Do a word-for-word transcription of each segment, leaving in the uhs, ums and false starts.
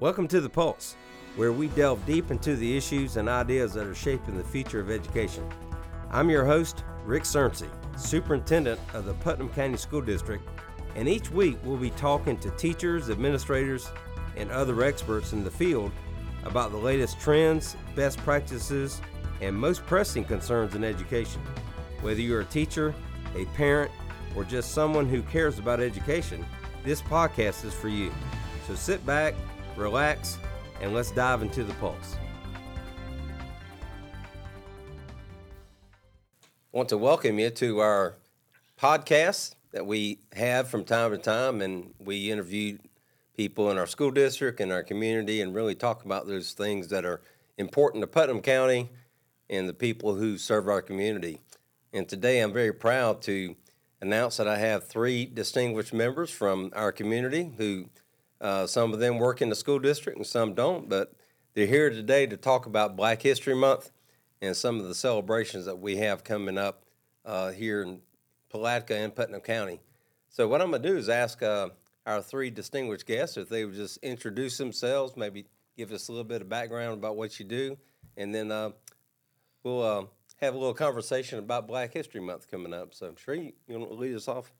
Welcome to The Pulse, where we delve deep into the issues and ideas that are shaping the future of education. I'm your host, Rick Surrency, Superintendent of the Putnam County School District, and each week we'll be talking to teachers, administrators, and other experts in the field about the latest trends, best practices, and most pressing concerns in education. Whether you're a teacher, a parent, or just someone who cares about education, this podcast is for you. So sit back, relax, and let's dive into The Pulse. I want to welcome you to our podcast that we have from time to time, and we interview people in our school district and our community and really talk about those things that are important to Putnam County and the people who serve our community. And today I'm very proud to announce that I have three distinguished members from our community who Uh, some of them work in the school district and some don't, but they're here today to talk about Black History Month and some of the celebrations that we have coming up uh, here in Palatka and Putnam County. So what I'm going to do is ask uh, our three distinguished guests if they would just introduce themselves, maybe give us a little bit of background about what you do, and then uh, we'll uh, have a little conversation about Black History Month coming up. So, Shree, you want to lead us off?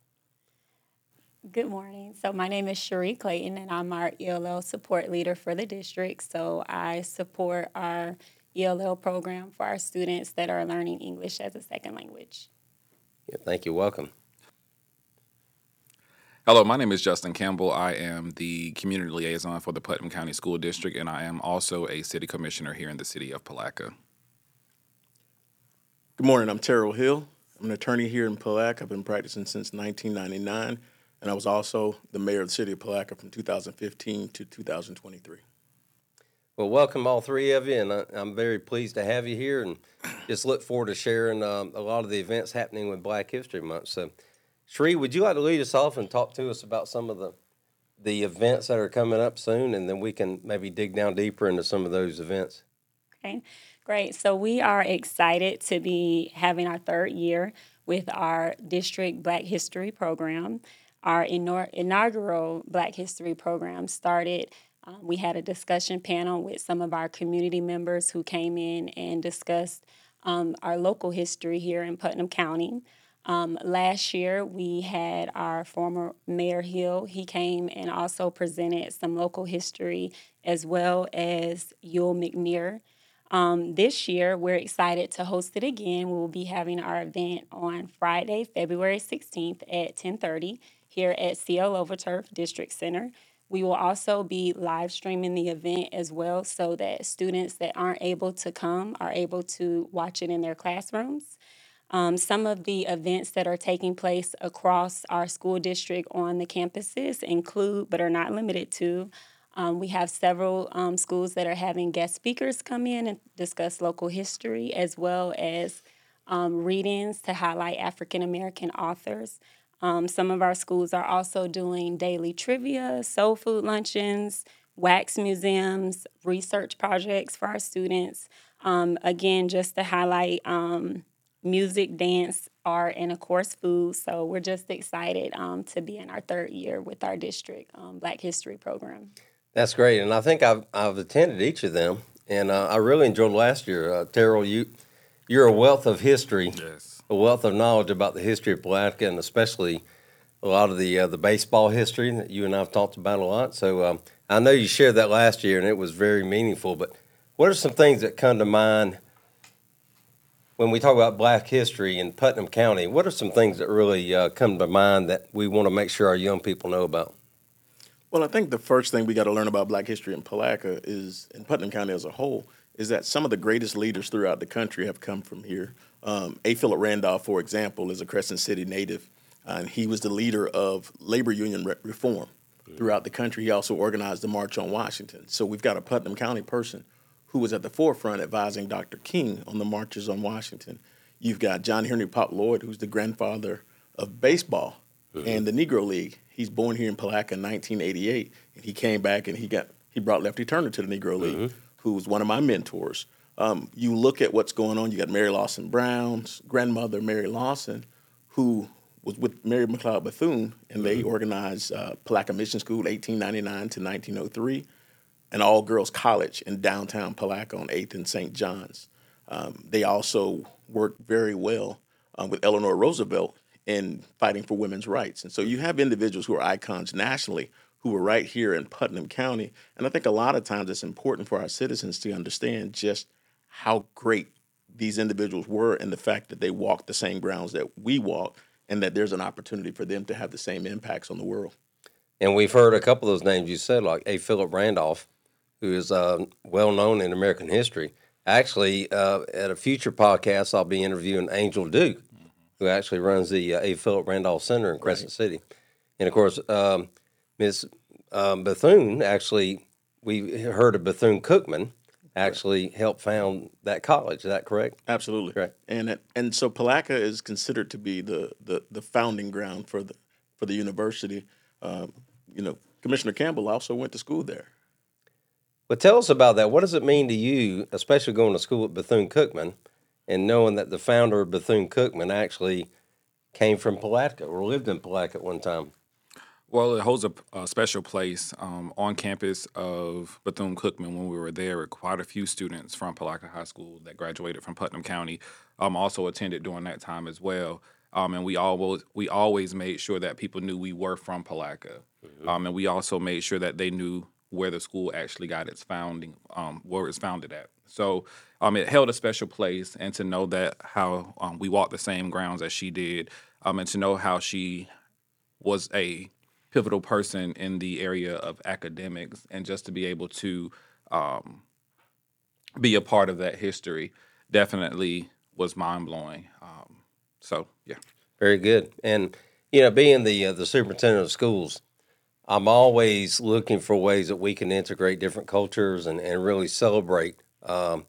Good morning. So my name is Shree Clayton, and I'm our E L L support leader for the district. So I support our E L L program for our students that are learning English as a second language. Yeah, thank you. Welcome. Hello, my name is Justin Campbell. I am the community liaison for the Putnam County School District, and I am also a city commissioner here in the city of Palatka. Good morning. I'm Terrell Hill. I'm an attorney here in Palatka. I've been practicing since nineteen ninety-nine. And I was also the mayor of the city of Palatka from two thousand fifteen to two thousand twenty-three. Well, welcome all three of you, and I, I'm very pleased to have you here and just look forward to sharing um, a lot of the events happening with Black History Month. So, Shree, would you like to lead us off and talk to us about some of the, the events that are coming up soon, and then we can maybe dig down deeper into some of those events? Okay, great. So we are excited to be having our third year with our district Black History program. Our inaugural Black History program started. Um, we had a discussion panel with some of our community members who came in and discussed um, our local history here in Putnam County. Um, last year, we had our former Mayor Hill. He came and also presented some local history as well as Yule McNear. Um, this year, we're excited to host it again. We will be having our event on Friday, February sixteenth at ten thirty. Here at C L Overturf District Center. We will also be live streaming the event as well so that students that aren't able to come are able to watch it in their classrooms. Um, some of the events that are taking place across our school district on the campuses include, but are not limited to, um, we have several um, schools that are having guest speakers come in and discuss local history as well as um, readings to highlight African-American authors. Um, some of our schools are also doing daily trivia, soul food luncheons, wax museums, research projects for our students. Um, again, just to highlight um, music, dance, art, and of course, food. So we're just excited um, to be in our third year with our district um, Black History program. That's great, and I think I've I've attended each of them, and uh, I really enjoyed last year. Uh, Terrell, you you're a wealth of history. Yes. A wealth of knowledge about the history of Palatka and especially a lot of the uh, the baseball history that you and I have talked about a lot. So um, I know you shared that last year and it was very meaningful, but what are some things that come to mind when we talk about Black history in Putnam County? What are some things that really uh, come to mind that we want to make sure our young people know about? Well, I think the first thing we got to learn about Black history in Palatka is, in Putnam County as a whole, is that some of the greatest leaders throughout the country have come from here. Um, A. Philip Randolph, for example, is a Crescent City native, uh, and he was the leader of labor union re- reform mm-hmm. throughout the country. He also organized the March on Washington. So we've got a Putnam County person who was at the forefront advising Doctor King on the marches on Washington. You've got John Henry Pop Lloyd, who's the grandfather of baseball mm-hmm. and the Negro League. He's born here in Palatka in nineteen eighty-eight, and he came back and he got he brought Lefty Turner to the Negro League. Mm-hmm. who was one of my mentors. Um, you look at what's going on. You got Mary Lawson Brown's grandmother, Mary Lawson, who was with Mary McLeod Bethune, and they mm-hmm. organized uh, Palatka Mission School, eighteen ninety-nine to nineteen oh three. an all-girls college in downtown Palatka on eighth and Saint Johns. Um, they also worked very well um, with Eleanor Roosevelt in fighting for women's rights. And so you have individuals who are icons nationally who were right here in Putnam County. And I think a lot of times it's important for our citizens to understand just how great these individuals were and the fact that they walked the same grounds that we walked and that there's an opportunity for them to have the same impacts on the world. And we've heard a couple of those names you said, like A. Philip Randolph, who is uh, well-known in American history. Actually, uh, at a future podcast, I'll be interviewing Angel Duke, mm-hmm. who actually runs the uh, A. Philip Randolph Center in Crescent right. City. And, of course, um, Miz Um, Bethune, actually, we heard of Bethune-Cookman, actually right. helped found that college. Is that correct? Absolutely. Correct. And it, and so Palatka is considered to be the, the, the founding ground for the, for the university. Um, you know, Commissioner Campbell also went to school there. Well, tell us about that. What does it mean to you, especially going to school at Bethune-Cookman and knowing that the founder of Bethune-Cookman actually came from Palatka or lived in Palatka at one time? Well, it holds a, a special place um, on campus of Bethune-Cookman. When we were there, quite a few students from Palatka High School that graduated from Putnam County um, also attended during that time as well. Um, and we always we always made sure that people knew we were from Palatka. Mm-hmm. Um, and we also made sure that they knew where the school actually got its founding, um, where it's founded at. So um, it held a special place, and to know that how um, we walked the same grounds as she did, um, and to know how she was a pivotal person in the area of academics, and just to be able to um, be a part of that history definitely was mind-blowing. Um, So, yeah. Very good. And, you know, being the uh, the superintendent of schools, I'm always looking for ways that we can integrate different cultures and, and really celebrate um,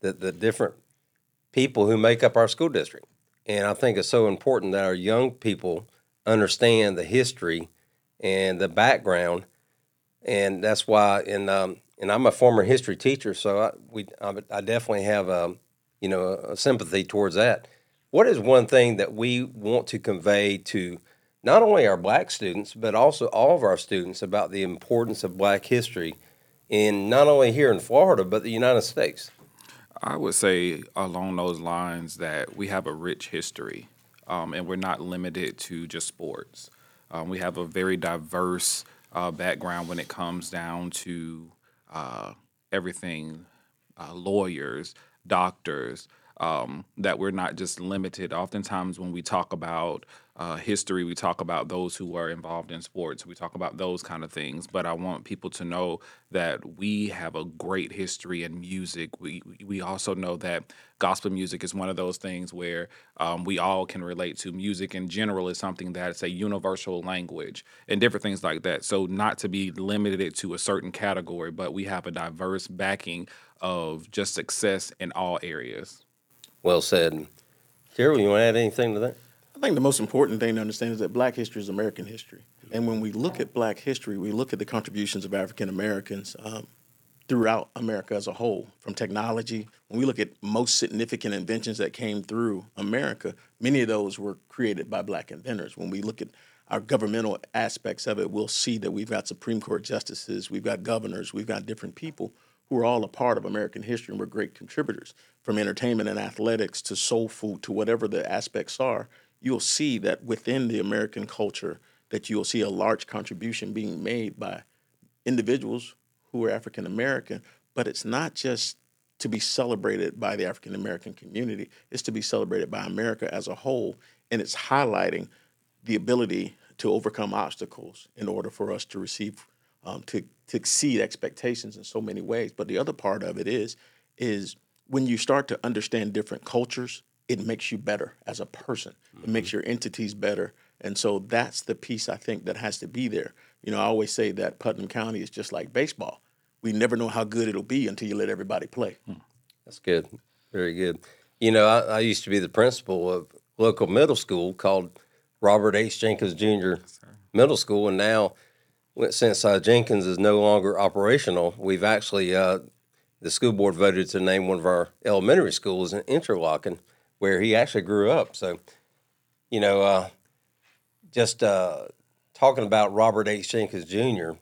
the, the different people who make up our school district. And I think it's so important that our young people understand the history and the background. And that's why, and, um, and I'm a former history teacher, so I, we, I, I definitely have, a, you know, a sympathy towards that. What is one thing that we want to convey to not only our black students, but also all of our students about the importance of black history in not only here in Florida, but the United States? I would say along those lines that we have a rich history, um, and we're not limited to just sports. Um, we have a very diverse uh, background when it comes down to uh, everything, uh, lawyers, doctors, Um, that we're not just limited. Oftentimes when we talk about uh, history, we talk about those who are involved in sports. We talk about those kind of things. But I want people to know that we have a great history in music. We we also know that gospel music is one of those things where um, we all can relate to. Music in general is something that's a universal language and different things like that. So not to be limited to a certain category, but we have a diverse backing of just success in all areas. Well said. Terrell, you want to add anything to that? I think the most important thing to understand is that black history is American history. And when we look at black history, we look at the contributions of African Americans um, throughout America as a whole, from technology. When we look at most significant inventions that came through America, many of those were created by black inventors. When we look at our governmental aspects of it, we'll see that we've got Supreme Court justices, we've got governors, we've got different people who are all a part of American history and were great contributors. From entertainment and athletics to soul food to whatever the aspects are, you'll see that within the American culture that you'll see a large contribution being made by individuals who are African American, but it's not just to be celebrated by the African American community, it's to be celebrated by America as a whole, and it's highlighting the ability to overcome obstacles in order for us to receive Um, to, to exceed expectations in so many ways. But the other part of it is, is when you start to understand different cultures, it makes you better as a person. Mm-hmm. It makes your entities better. And so that's the piece I think that has to be there. You know, I always say that Putnam County is just like baseball. We never know how good it'll be until you let everybody play. Hmm. That's good. Very good. You know, I, I used to be the principal of local middle school called Robert H. Jenkins Junior Yes, middle School, and now since uh, Jenkins is no longer operational, we've actually, uh, the school board voted to name one of our elementary schools in Interlochen, where he actually grew up. So, you know, uh, just uh, talking about Robert H. Jenkins Junior,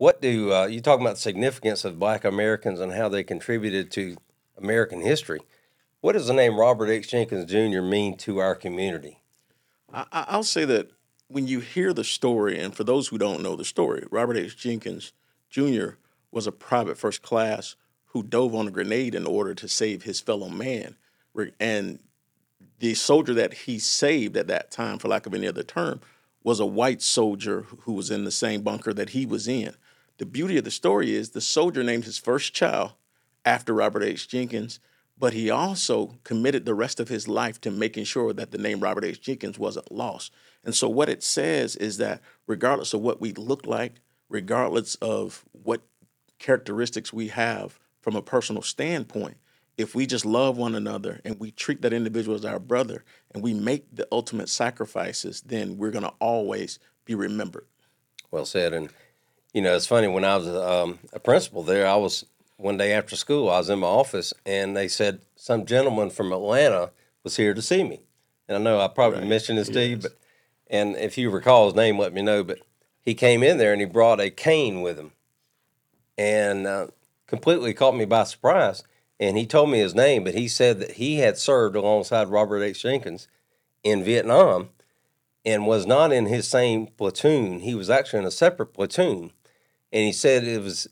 What do uh, you talk about the significance of Black Americans and how they contributed to American history? What does the name Robert H. Jenkins Junior mean to our community? I, I'll say that when you hear the story, and for those who don't know the story, Robert H. Jenkins Junior was a private first class who dove on a grenade in order to save his fellow man. And the soldier that he saved at that time, for lack of any other term, was a white soldier who was in the same bunker that he was in. The beauty of the story is the soldier named his first child after Robert H. Jenkins, but he also committed the rest of his life to making sure that the name Robert H. Jenkins wasn't lost. And so what it says is that regardless of what we look like, regardless of what characteristics we have from a personal standpoint, if we just love one another and we treat that individual as our brother and we make the ultimate sacrifices, then we're going to always be remembered. Well said. And, you know, it's funny, when I was um, a principal there, I was one day after school, I was in my office, and they said some gentleman from Atlanta was here to see me. And I know I probably right. mentioned this yes. to you, but, and if you recall his name, let me know, but he came in there and he brought a cane with him and uh, completely caught me by surprise. And he told me his name, but he said that he had served alongside Robert H. Jenkins in Vietnam and was not in his same platoon. He was actually in a separate platoon. And he said it was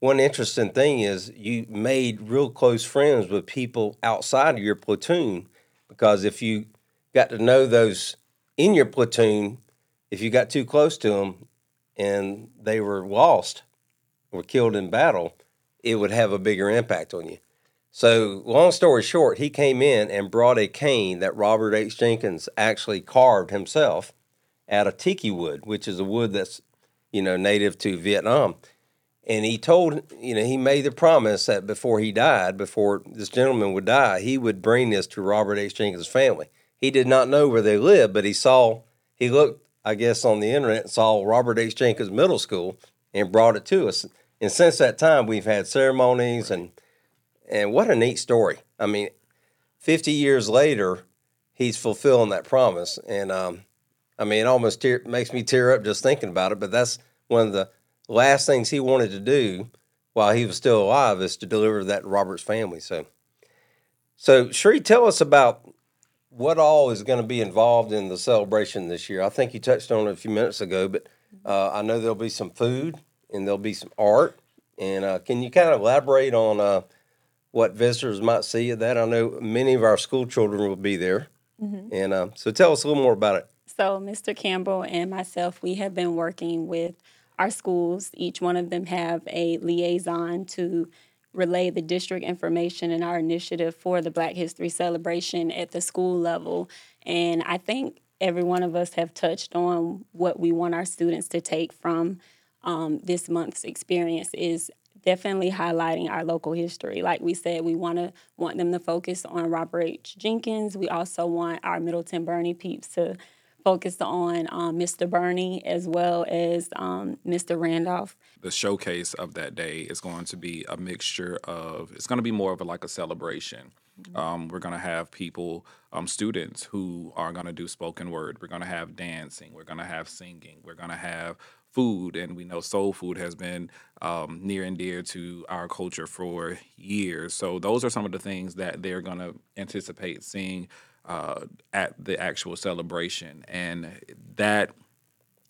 one interesting thing is you made real close friends with people outside of your platoon, because if you got to know those in your platoon, if you got too close to them and they were lost or killed in battle, it would have a bigger impact on you. So long story short, he came in and brought a cane that Robert H. Jenkins actually carved himself out of tiki wood, which is a wood that's, you know, native to Vietnam. And he told, you know, he made the promise that before he died, before this gentleman would die, he would bring this to Robert H. Jenkins' family. He did not know where they lived, but he saw, he looked, I guess, on the internet and saw Robert H. Jenkins Middle School and brought it to us. And since that time, we've had ceremonies right. and And what a neat story. I mean, fifty years later, he's fulfilling that promise. And, um, I mean, it almost tear, makes me tear up just thinking about it. But that's one of the last things he wanted to do while he was still alive, is to deliver that to Robert's family. So, so Shree, tell us about what all is going to be involved in the celebration this year. I think you touched on it a few minutes ago, but uh, I know there'll be some food and there'll be some art. And uh, can you kind of elaborate on Uh, what visitors might see of that? I know many of our school children will be there. Mm-hmm. And uh, so tell us a little more about it. So Mister Campbell and myself, we have been working with our schools. Each one of them have a liaison to relay the district information and in our initiative for the Black History Celebration at the school level. And I think every one of us have touched on what we want our students to take from um, this month's experience is definitely highlighting our local history. Like we said, we want to want them to focus on Robert H. Jenkins. We also want our Middleton Bernie peeps to focus on um, Mister Bernie as well as um, Mister Randolph. The showcase of that day is going to be a mixture of, it's going to be more of a, like a celebration. Mm-hmm. Um, we're going to have people, um, students who are going to do spoken word. We're going to have dancing. We're going to have singing. We're going to have food, and we know soul food has been um, near and dear to our culture for years. So those are some of the things that they're going to anticipate seeing uh, at the actual celebration. And that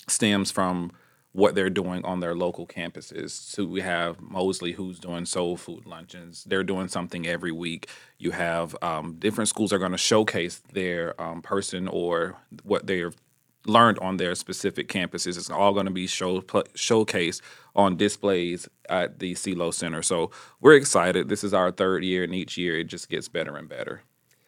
stems from what they're doing on their local campuses. So we have Mosley, who's doing soul food luncheons. They're doing something every week. You have um, different schools are going to showcase their um, person or what they're learned on their specific campuses. It's all going to be show, showcased on displays at the C L O Center. So we're excited. This is our third year, and each year it just gets better and better.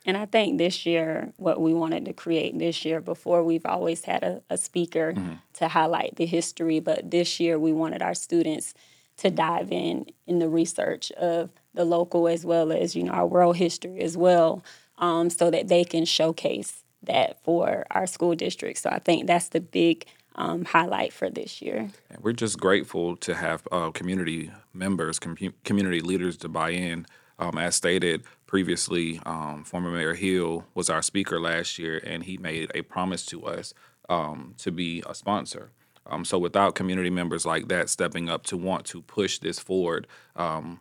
And I think this year, what we wanted to create this year, before we've always had a, a speaker mm-hmm. to highlight the history, but this year we wanted our students to dive in in the research of the local as well as, you know, our world history as well, um, so that they can showcase that for our school district. So I think that's the big um, highlight for this year. We're just grateful to have uh, community members, com- community leaders to buy in. Um, as stated previously, um, former Mayor Hill was our speaker last year, and he made a promise to us um, to be a sponsor. Um, so without community members like that stepping up to want to push this forward, um,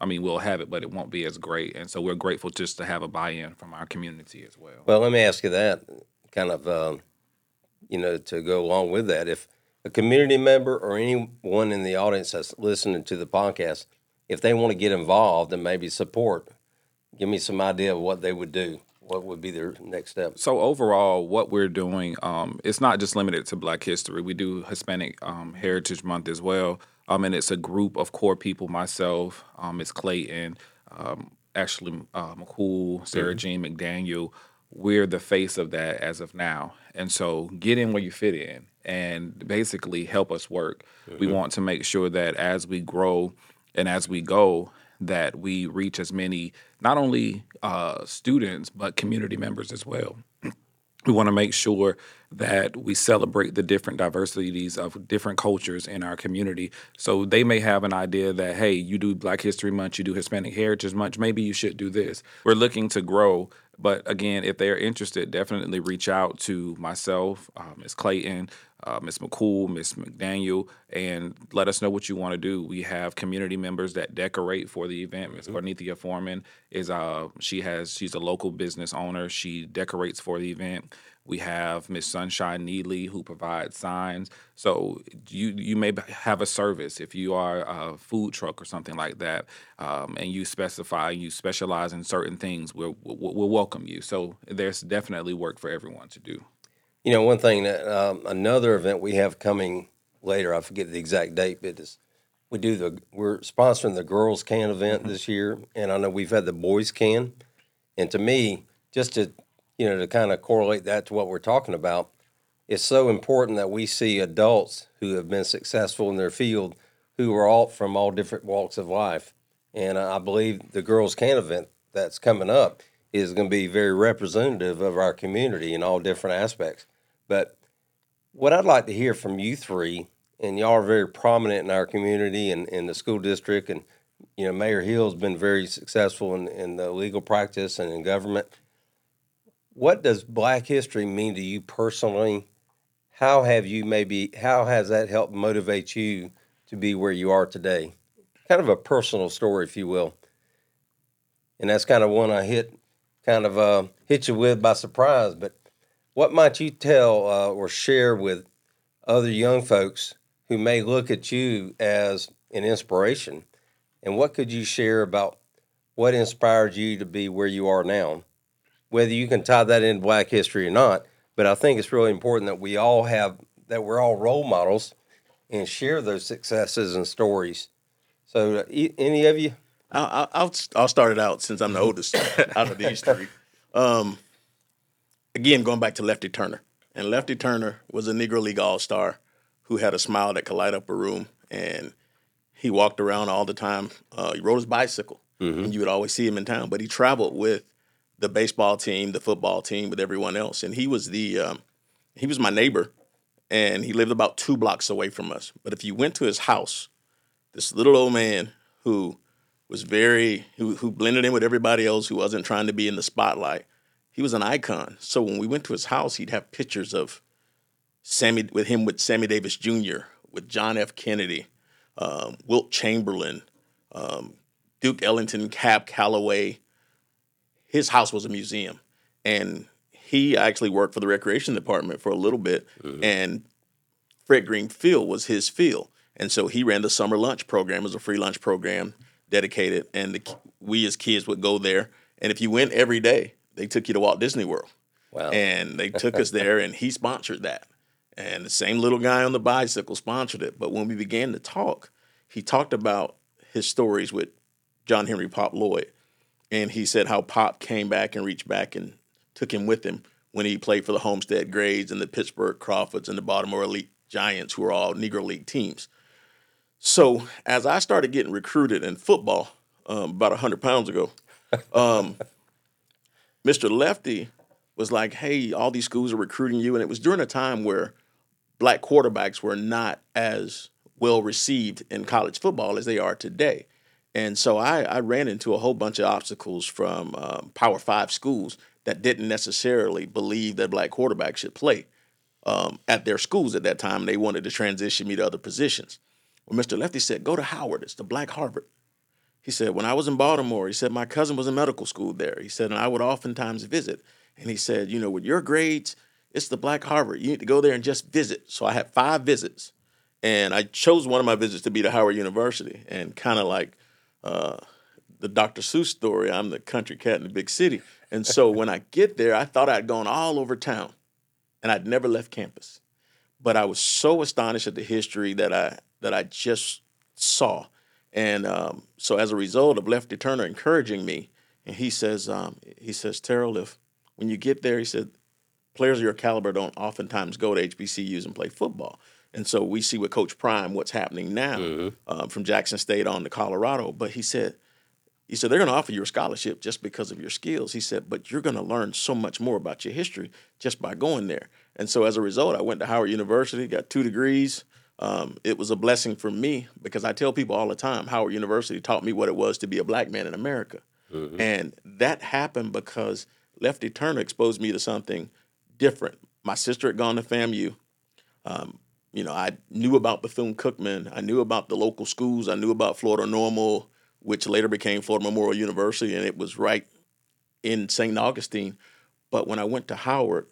I mean, we'll have it, but it won't be as great. And so we're grateful just to have a buy-in from our community as well. Well, let me ask you that kind of, um, you know, to go along with that. If a community member or anyone in the audience that's listening to the podcast, if they want to get involved and maybe support, give me some idea of what they would do. What would be their next step? So overall, what we're doing, um, it's not just limited to Black History. We do Hispanic um, Heritage Month as well. Um, and it's a group of core people, myself, um, Miz Clayton, um, Ashley uh, McCool, Sarah Jean McDaniel. We're the face of that as of now. And so get in where you fit in and basically help us work. Mm-hmm. We want to make sure that as we grow and as we go, that we reach as many, not only uh, students, but community members as well. We want to make sure that we celebrate the different diversities of different cultures in our community. So they may have an idea that, hey, you do Black History Month, you do Hispanic Heritage Month, maybe you should do this. We're looking to grow. But again, if they are interested, definitely reach out to myself, uh, Miz Clayton, uh, Miz McCool, Miz McDaniel, and let us know what you want to do. We have community members that decorate for the event. Miz Cornethia Foreman is uh she has she's a local business owner. She decorates for the event. We have Miss Sunshine Neely, who provides signs. So you you may have a service if you are a food truck or something like that, um, and you specify, you specialize in certain things, we'll, we'll, we'll welcome you. So there's definitely work for everyone to do. You know, one thing, that, um, another event we have coming later, I forget the exact date, but it's, we do the, we're sponsoring the Girls Can event this year, and I know we've had the Boys Can. And to me, just to... you know, to kind of correlate that to what we're talking about, it's so important that we see adults who have been successful in their field who are all from all different walks of life. And I believe the Girls Can event that's coming up is going to be very representative of our community in all different aspects. But what I'd like to hear from you three, and y'all are very prominent in our community and in the school district, and, you know, Mayor Hill's been very successful in, in the legal practice and in government. What does Black history mean to you personally? How have you maybe, how has that helped motivate you to be where you are today? Kind of a personal story, if you will. And that's kind of one I hit, kind of uh, hit you with by surprise. But what might you tell uh, or share with other young folks who may look at you as an inspiration? And what could you share about what inspired you to be where you are now? Whether you can tie that in Black history or not, but I think it's really important that we all have, that we're all role models and share those successes and stories. So uh, any of you? I'll, I'll, I'll start it out since I'm the oldest out of these three. Um, again, going back to Lefty Turner. And Lefty Turner was a Negro League All-Star who had a smile that could light up a room. And he walked around all the time. Uh, he rode his bicycle. Mm-hmm. And you would always see him in town. But he traveled with the baseball team, the football team, with everyone else. And he was the um, he was my neighbor, and he lived about two blocks away from us. But if you went to his house, this little old man who was very, who, who blended in with everybody else, who wasn't trying to be in the spotlight, he was an icon. So when we went to his house, he'd have pictures of Sammy, with him with Sammy Davis Junior, with John F. Kennedy, um, Wilt Chamberlain, um, Duke Ellington, Cab Calloway. His house was a museum, and he actually worked for the recreation department for a little bit, mm-hmm. and Fred Greenfield was his field, and so he ran the summer lunch program. It was a free lunch program dedicated, and the, we as kids would go there, and if you went every day, they took you to Walt Disney World. Wow. And they took us there, and he sponsored that, and the same little guy on the bicycle sponsored it. But when we began to talk, he talked about his stories with John Henry Pop Lloyd. And he said how Pop came back and reached back and took him with him when he played for the Homestead Grades and the Pittsburgh Crawfords and the Baltimore Elite Giants, who were all Negro League teams. So as I started getting recruited in football um, about one hundred pounds ago, um, Mister Lefty was like, hey, all these schools are recruiting you. And it was during a time where black quarterbacks were not as well received in college football as they are today. And so I, I ran into a whole bunch of obstacles from um, Power Five schools that didn't necessarily believe that black quarterbacks should play. um, at their schools at that time, and they wanted to transition me to other positions. Well, Mister Lefty said, go to Howard. It's the Black Harvard. He said, when I was in Baltimore, he said, my cousin was in medical school there. He said, and I would oftentimes visit. And he said, you know, with your grades, it's the Black Harvard. You need to go there and just visit. So I had five visits. And I chose one of my visits to be to Howard University. And kind of like uh, the Doctor Seuss story, I'm the country cat in the big city. And so when I get there, I thought I'd gone all over town. And I'd never left campus. But I was so astonished at the history that I that I just saw. And um, so as a result of Lefty Turner encouraging me, and he says, um, he says, Terrell, if when you get there, he said, players of your caliber don't oftentimes go to H B C Us and play football. And so we see with Coach Prime what's happening now mm-hmm. um, from Jackson State on to Colorado. But he said, he said, they're going to offer you a scholarship just because of your skills. He said, but you're going to learn so much more about your history just by going there. And so as a result, I went to Howard University, got two degrees. Um, it was a blessing for me because I tell people all the time, Howard University taught me what it was to be a black man in America. Mm-hmm. And that happened because Lefty Turner exposed me to something different. My sister had gone to FAMU. Um, you know, I knew about Bethune-Cookman. I knew about the local schools. I knew about Florida Normal, which later became Florida Memorial University, and it was right in Saint Augustine. But when I went to Howard,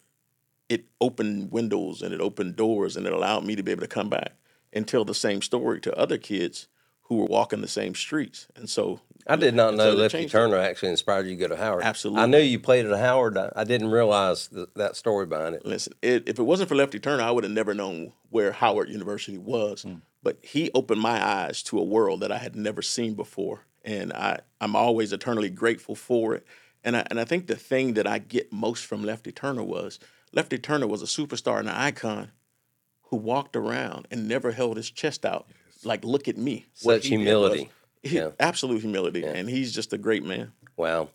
it opened windows and it opened doors, and it allowed me to be able to come back and tell the same story to other kids who were walking the same streets. And so I did not know Lefty Turner actually inspired you to go to Howard. Absolutely. I knew you played at Howard. I didn't realize th- that story behind it. Listen, it, if it wasn't for Lefty Turner, I would have never known where Howard University was. Mm. But he opened my eyes to a world that I had never seen before. And I, I'm always eternally grateful for it. And I, and I think the thing that I get most from Lefty Turner was Lefty Turner was a superstar and an icon who walked around and never held his chest out. Yes. Like, look at me. Such humility. He, yeah. Absolute humility, yeah. And he's just a great man. Wow.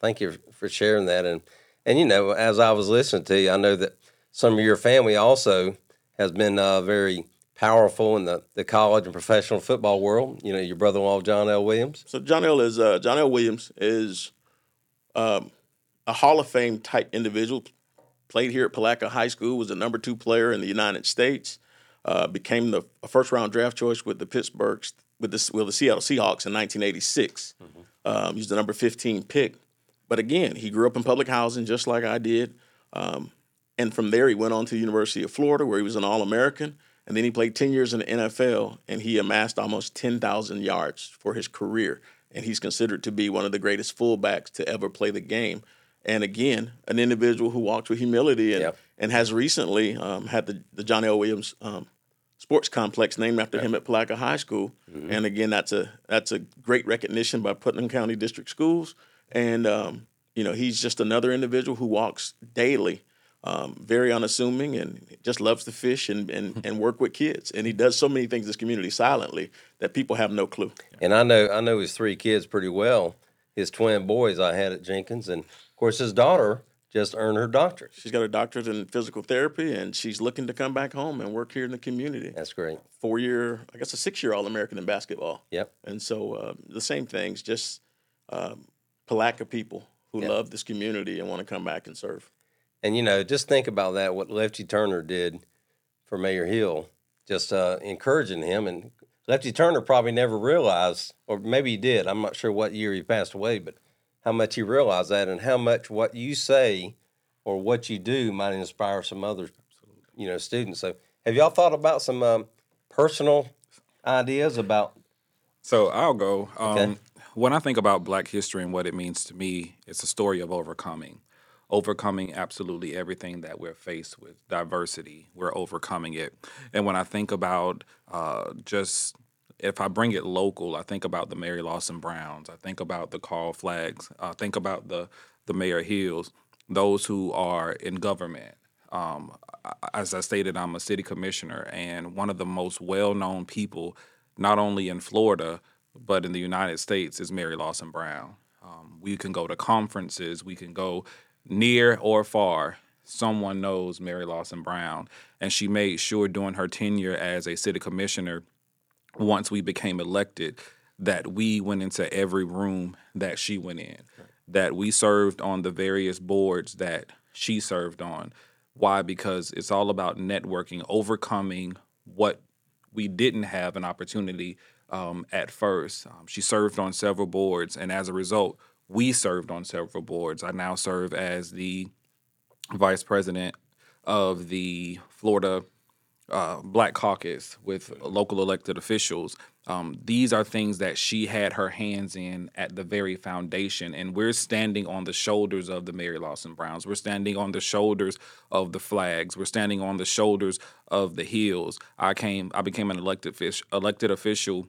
Thank you for sharing that. And, and you know, as I was listening to you, I know that some of your family also has been uh, very powerful in the, the college and professional football world. You know, your brother-in-law, John L. Williams. So John L. is uh, John L. Williams is um, a Hall of Fame-type individual, played here at Palatka High School, was the number two player in the United States, uh, became the first-round draft choice with the Pittsburghs. With the, with the Seattle Seahawks in nineteen eighty-six. Mm-hmm. Um, he was the number fifteen pick. But again, he grew up in public housing just like I did. Um, and from there, he went on to the University of Florida where he was an All-American. And then he played ten years in the N F L, and he amassed almost ten thousand yards for his career. And he's considered to be one of the greatest fullbacks to ever play the game. And again, an individual who walks with humility and, yep. and has recently um, had the, the John L. Williams um Sports Complex named after him at Palatka High School. Mm-hmm. And again, that's a that's a great recognition by Putnam County District Schools. And, um, you know, he's just another individual who walks daily, um, very unassuming, and just loves to fish and, and, and work with kids. And he does so many things in this community silently that people have no clue. And I know I know his three kids pretty well. His twin boys I had at Jenkins. And, of course, his daughter just earned her doctorate. She's got her doctorate in physical therapy, and she's looking to come back home and work here in the community. That's great. Four-year, I guess a six-year All-American in basketball. Yep. And so uh, the same things, just um, Palatka people who yep. love this community and want to come back and serve. And, you know, just think about that, what Lefty Turner did for Mayor Hill, just uh, encouraging him. And Lefty Turner probably never realized, or maybe he did, I'm not sure what year he passed away, but how much you realize that and how much what you say or what you do might inspire some other, you know, students. So have y'all thought about some um, personal ideas about? So I'll go. Um, okay. When I think about Black history and what it means to me, it's a story of overcoming. Overcoming absolutely everything that we're faced with. Diversity, we're overcoming it. And when I think about uh, just... if I bring it local, I think about the Mary Lawson Browns. I think about the Carl Flaggs. I think about the the Mayor Hills, those who are in government. Um, as I stated, I'm a city commissioner, and one of the most well-known people, not only in Florida, but in the United States, is Mary Lawson Brown. Um, we can go to conferences. We can go near or far. Someone knows Mary Lawson Brown, and she made sure during her tenure as a city commissioner, once we became elected, that we went into every room that she went in, right. that we served on the various boards that she served on. Why? Because it's all about networking, overcoming what we didn't have an opportunity um, at first. Um, she served on several boards, and as a result, we served on several boards. I now serve as the vice president of the Florida uh, Black Caucus with local elected officials. Um, these are things that she had her hands in at the very foundation, and we're standing on the shoulders of the Mary Lawson Browns. We're standing on the shoulders of the Flags. We're standing on the shoulders of the Hills. I came, I became an elected fish, elected official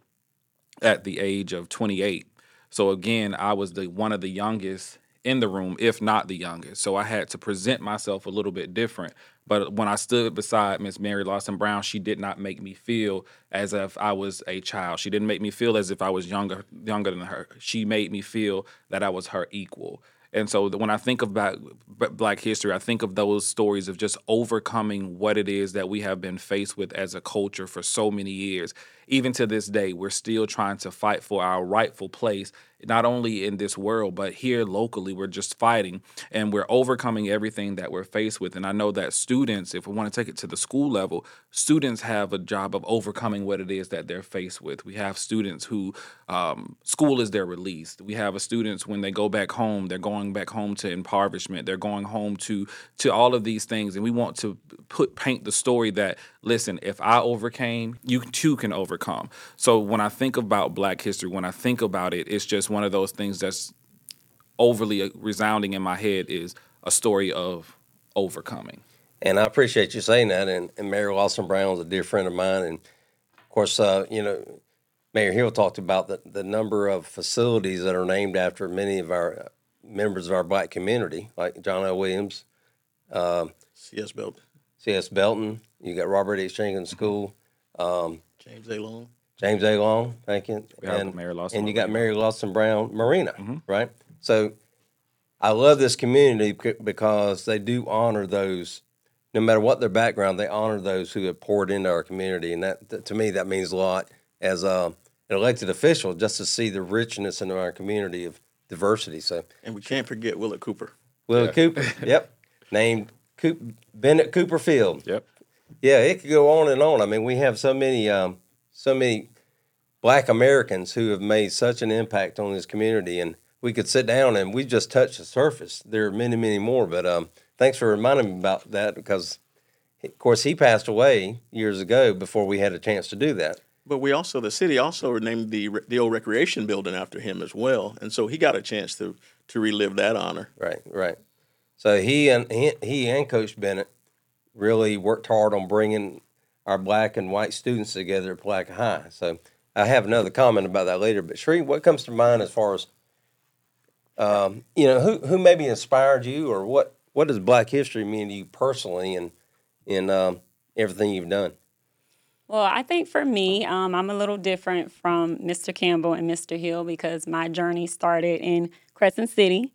at the age of twenty-eight. So again, I was the one of the youngest in the room, if not the youngest. So I had to present myself a little bit different. But when I stood beside Miss Mary Lawson Brown, she did not make me feel as if I was a child. She didn't make me feel as if I was younger younger than her. She made me feel that I was her equal. And so when I think about Black history, I think of those stories of just overcoming what it is that we have been faced with as a culture for so many years. Even to this day, we're still trying to fight for our rightful place, not only in this world, but here locally. We're just fighting, and we're overcoming everything that we're faced with. And I know that students, if we want to take it to the school level, students have a job of overcoming what it is that they're faced with. We have students who, um, school is their release. We have students, when they go back home, they're going back home to impoverishment. They're going home to, to all of these things. And we want to put paint the story that, listen, if I overcame, you too can overcome. Come. So when I think about Black history, when I think about it, it's just one of those things that's overly resounding in my head is a story of overcoming. And I appreciate you saying that. And, and Mary Lawson Brown is a dear friend of mine. And, of course, uh, you know, Mayor Hill talked about the, the number of facilities that are named after many of our members of our Black community, like John L. Williams. Uh, C S. Belton. C S. Belton. You got Robert H. Jenkins School. Um James A. Long. James A. Long, thank you. And, Mary Lawson and you got Mary Lawson Brown Marina, mm-hmm. right? So I love this community because they do honor those, no matter what their background, they honor those who have poured into our community. And that, to me, that means a lot as a, an elected official, just to see the richness in our community of diversity. So, and we can't forget Willett Cooper. Willett yeah. Cooper, yep. Named Coop, Bennett Cooper Field. Yep. Yeah, it could go on and on. I mean, we have so many, um, so many Black Americans who have made such an impact on this community, and we could sit down and we just touched the surface. There are many, many more. But um, thanks for reminding me about that because, of course, he passed away years ago before we had a chance to do that. But we also, the city also renamed the the old recreation building after him as well, and so he got a chance to to relive that honor. Right, right. So he and he, he and Coach Bennett really worked hard on bringing our Black and white students together at Palatka High. So I have another comment about that later. But Shree, what comes to mind as far as, um, you know, who who maybe inspired you, or what, what does Black history mean to you personally and in, in um, everything you've done? Well, I think for me, um, I'm a little different from Mister Campbell and Mister Hill because my journey started in Crescent City.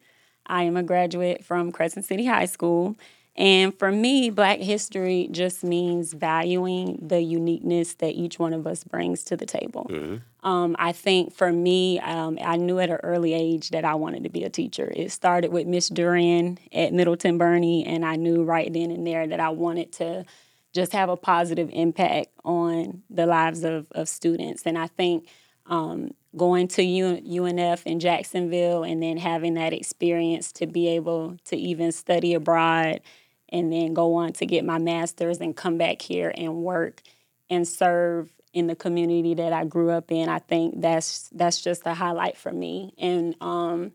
I am a graduate from Crescent City High School. And for me, Black history just means valuing the uniqueness that each one of us brings to the table. Mm-hmm. Um, I think for me, um, I knew at an early age that I wanted to be a teacher. It started with Miss Duran at Middleton Bernie, and I knew right then and there that I wanted to just have a positive impact on the lives of, of students. And I think um, going to U N F in Jacksonville and then having that experience to be able to even study abroad and then go on to get my master's and come back here and work and serve in the community that I grew up in. I think that's that's just a highlight for me. And um,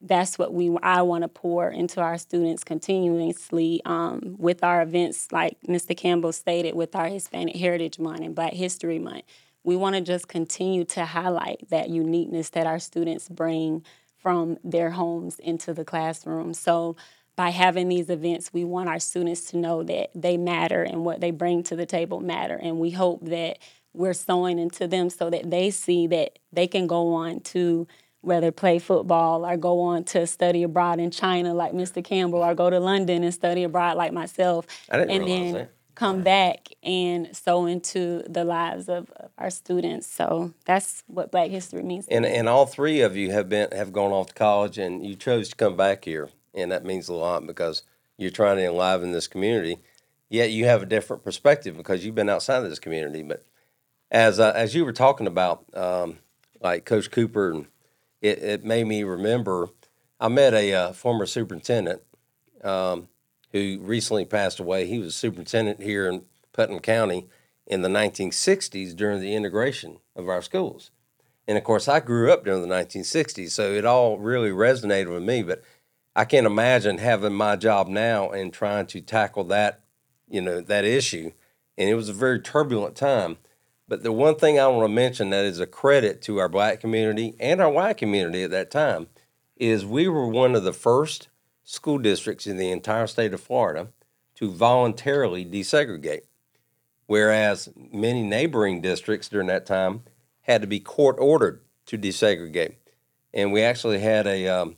that's what we I want to pour into our students continuously um, with our events, like Mister Campbell stated, with our Hispanic Heritage Month and Black History Month. We want to just continue to highlight that uniqueness that our students bring from their homes into the classroom. So by having these events, we want our students to know that they matter and what they bring to the table matter. And we hope that we're sowing into them so that they see that they can go on to whether play football or go on to study abroad in China like Mister Campbell or go to London and study abroad like myself. I didn't and realize then, that. Come back and sow into the lives of our students. So that's what Black history means. And and all three of you have been have gone off to college, and you chose to come back here, and that means a lot because you're trying to enliven this community, yet you have a different perspective because you've been outside of this community. But as uh, as you were talking about, um, like Coach Cooper, it, it made me remember I met a uh, former superintendent um, who recently passed away. He was superintendent here in Putnam County in the nineteen sixties during the integration of our schools. And, of course, I grew up during the nineteen sixties, so it all really resonated with me. But I can't imagine having my job now and trying to tackle that, you know, that issue. And it was a very turbulent time. But the one thing I want to mention that is a credit to our black community and our white community at that time is we were one of the first school districts in the entire state of Florida to voluntarily desegregate, whereas many neighboring districts during that time had to be court-ordered to desegregate. And we actually had a um,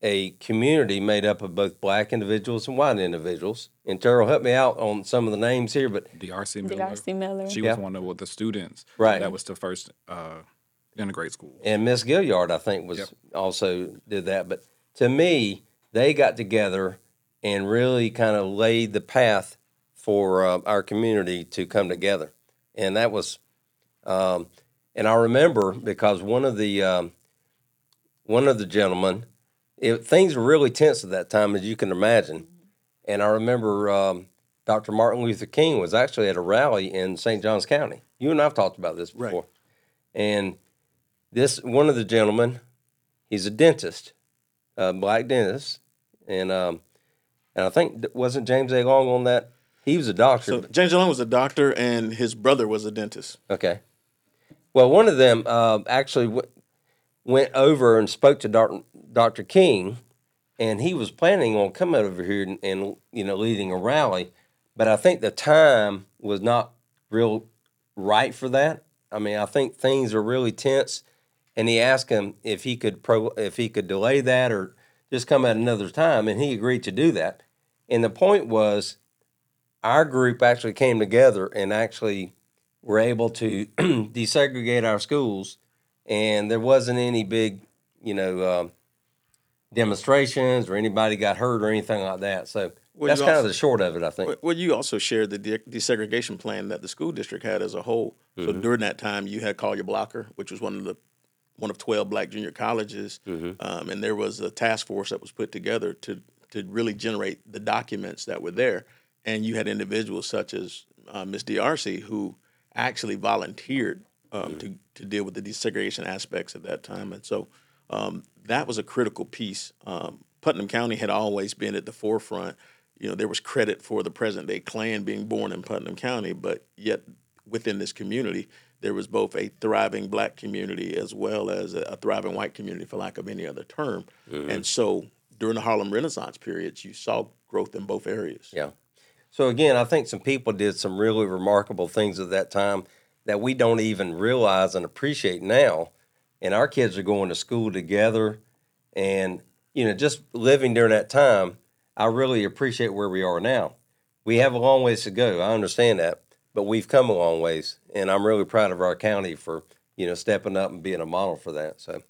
a community made up of both black individuals and white individuals. And Terrell, help me out on some of the names here. But D R C Miller. D R C Miller. She yeah. was one of the students right. that was the first uh, integrate school. And Miss Gilliard, I think, was yep. also did that. But to me, they got together and really kind of laid the path for uh, our community to come together. And that was... Um, And I remember because one of the um, one of the gentlemen, it, things were really tense at that time, as you can imagine. And I remember um, Doctor Martin Luther King was actually at a rally in Saint Johns County. You and I have talked about this before. Right. And this one of the gentlemen, he's a dentist, a black dentist, and um, and I think wasn't James A. Long on that? He was a doctor. So James A. Long was a doctor, and his brother was a dentist. Okay. Well, one of them uh, actually w- went over and spoke to Doctor Doctor King, and he was planning on coming over here and, and, you know, leading a rally. But I think the time was not real right for that. I mean, I think things are really tense, and he asked him if he could pro- if he could delay that or just come at another time, and he agreed to do that. And the point was, our group actually came together and actually. We're able to desegregate our schools, and there wasn't any big, you know, uh, demonstrations or anybody got hurt or anything like that. So well, that's kind also, of the short of it, I think. Well, you also shared the de- desegregation plan that the school district had as a whole. Mm-hmm. So during that time, you had Call Your Blocker, which was one of the one of twelve black junior colleges, mm-hmm. um, and there was a task force that was put together to to really generate the documents that were there. And you had individuals such as uh, Miz D R C who actually volunteered um, mm-hmm. to, to deal with the desegregation aspects at that time. And so um, that was a critical piece. Um, Putnam County had always been at the forefront. You know, there was credit for the present-day Klan being born in Putnam County, but yet within this community, there was both a thriving black community as well as a, a thriving white community, for lack of any other term. Mm-hmm. And so during the Harlem Renaissance periods, you saw growth in both areas. Yeah. So, again, I think some people did some really remarkable things at that time that we don't even realize and appreciate now. And our kids are going to school together. And, you know, just living during that time, I really appreciate where we are now. We have a long ways to go. I understand that. But we've come a long ways. And I'm really proud of our county for, you know, stepping up and being a model for that. So,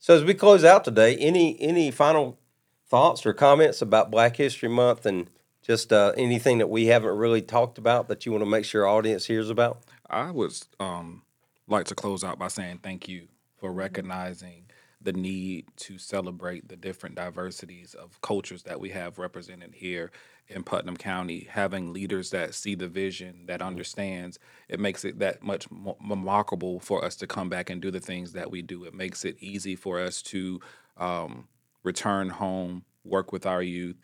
so as we close out today, any any final thoughts or comments about Black History Month and Just uh, anything that we haven't really talked about that you want to make sure our audience hears about? I would um, like to close out by saying thank you for recognizing the need to celebrate the different diversities of cultures that we have represented here in Putnam County. Having leaders that see the vision, that understands, it makes it that much more remarkable for us to come back and do the things that we do. It makes it easy for us to um, return home, work with our youth,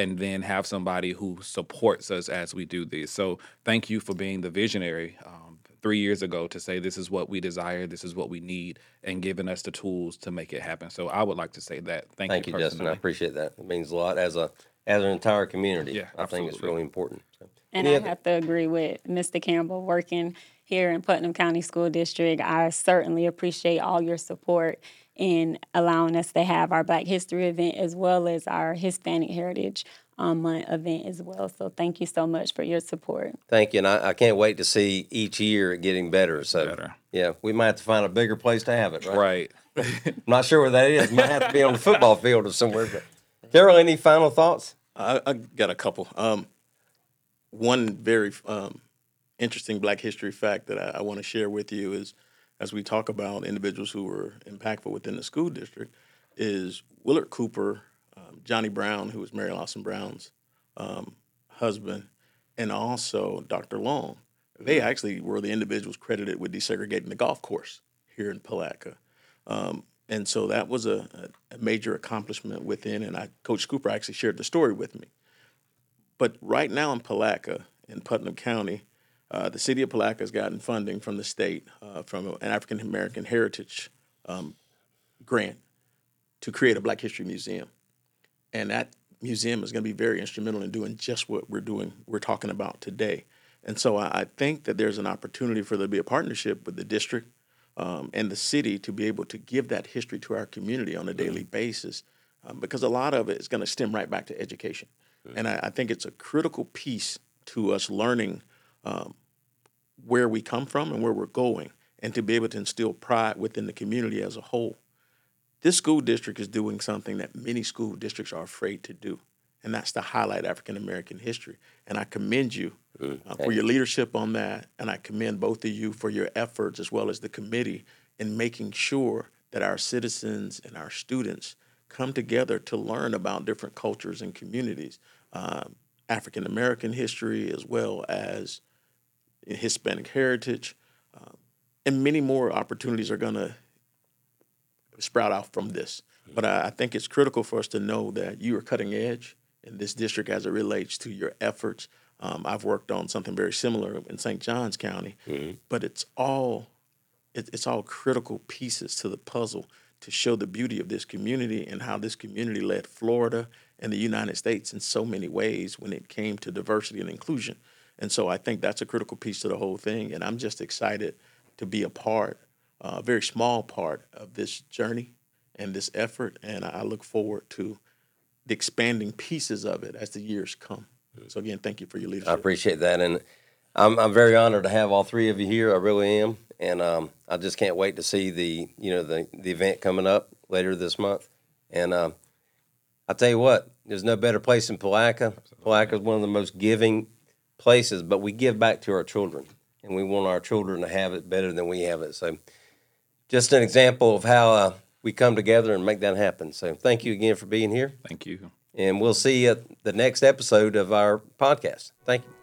and then have somebody who supports us as we do this. So thank you for being the visionary um, three years ago to say this is what we desire, this is what we need, and giving us the tools to make it happen. So I would like to say that. Thank, thank you, you Justin. I appreciate that. It means a lot as a as an entire community. Yeah, I absolutely. think it's really important. So, and I other? have to agree with Mister Campbell working here in Putnam County School District. I certainly appreciate all your support in allowing us to have our Black History event as well as our Hispanic Heritage um, Month event as well. So thank you so much for your support. Thank you, and I, I can't wait to see each year it getting better. So better. Yeah, we might have to find a bigger place to have it, right? Right. I'm not sure where that is. It might have to be on the football field or somewhere. But Terrell, any final thoughts? I, I got a couple. Um, one very um, interesting Black history fact that I, I want to share with you is, as we talk about individuals who were impactful within the school district, is Willett Cooper, um, Johnny Brown, who was Mary Lawson Brown's um, husband, and also Doctor Long. They actually were the individuals credited with desegregating the golf course here in Palatka. Um, and so that was a, a major accomplishment within, and I, Coach Cooper actually shared the story with me. But right now in Palatka, in Putnam County, Uh, the city of Palatka has gotten funding from the state uh, from an African American Heritage um, grant to create a Black History Museum. And that museum is going to be very instrumental in doing just what we're doing, we're talking about today. And so I, I think that there's an opportunity for there to be a partnership with the district um, and the city to be able to give that history to our community on a daily mm-hmm. basis, um, because a lot of it is going to stem right back to education. Mm-hmm. And I, I think it's a critical piece to us learning Um, where we come from and where we're going, and to be able to instill pride within the community as a whole. This school district is doing something that many school districts are afraid to do, and that's to highlight African-American history. And I commend you mm, uh, for your leadership on that, and I commend both of you for your efforts as well as the committee in making sure that our citizens and our students come together to learn about different cultures and communities, um, African-American history as well as Hispanic heritage, um, and many more opportunities are going to sprout out from this. But I, I think it's critical for us to know that you are cutting edge in this district as it relates to your efforts. Um, I've worked on something very similar in Saint Johns County, mm-hmm. but it's all it, it's all critical pieces to the puzzle to show the beauty of this community and how this community led Florida and the United States in so many ways when it came to diversity and inclusion. And so I think that's a critical piece to the whole thing. And I'm just excited to be a part, uh, a very small part of this journey and this effort. And I look forward to the expanding pieces of it as the years come. So, again, thank you for your leadership. I appreciate that. And I'm, I'm very honored to have all three of you here. I really am. And um, I just can't wait to see the, you know, the, the event coming up later this month. And um, I tell you what, there's no better place than Palatka. Palatka is one of the most giving places, but we give back to our children, and we want our children to have it better than we have it. So just an example of how uh, we come together and make that happen. So thank you again for being here. Thank you. And we'll see you at the next episode of our podcast. Thank you.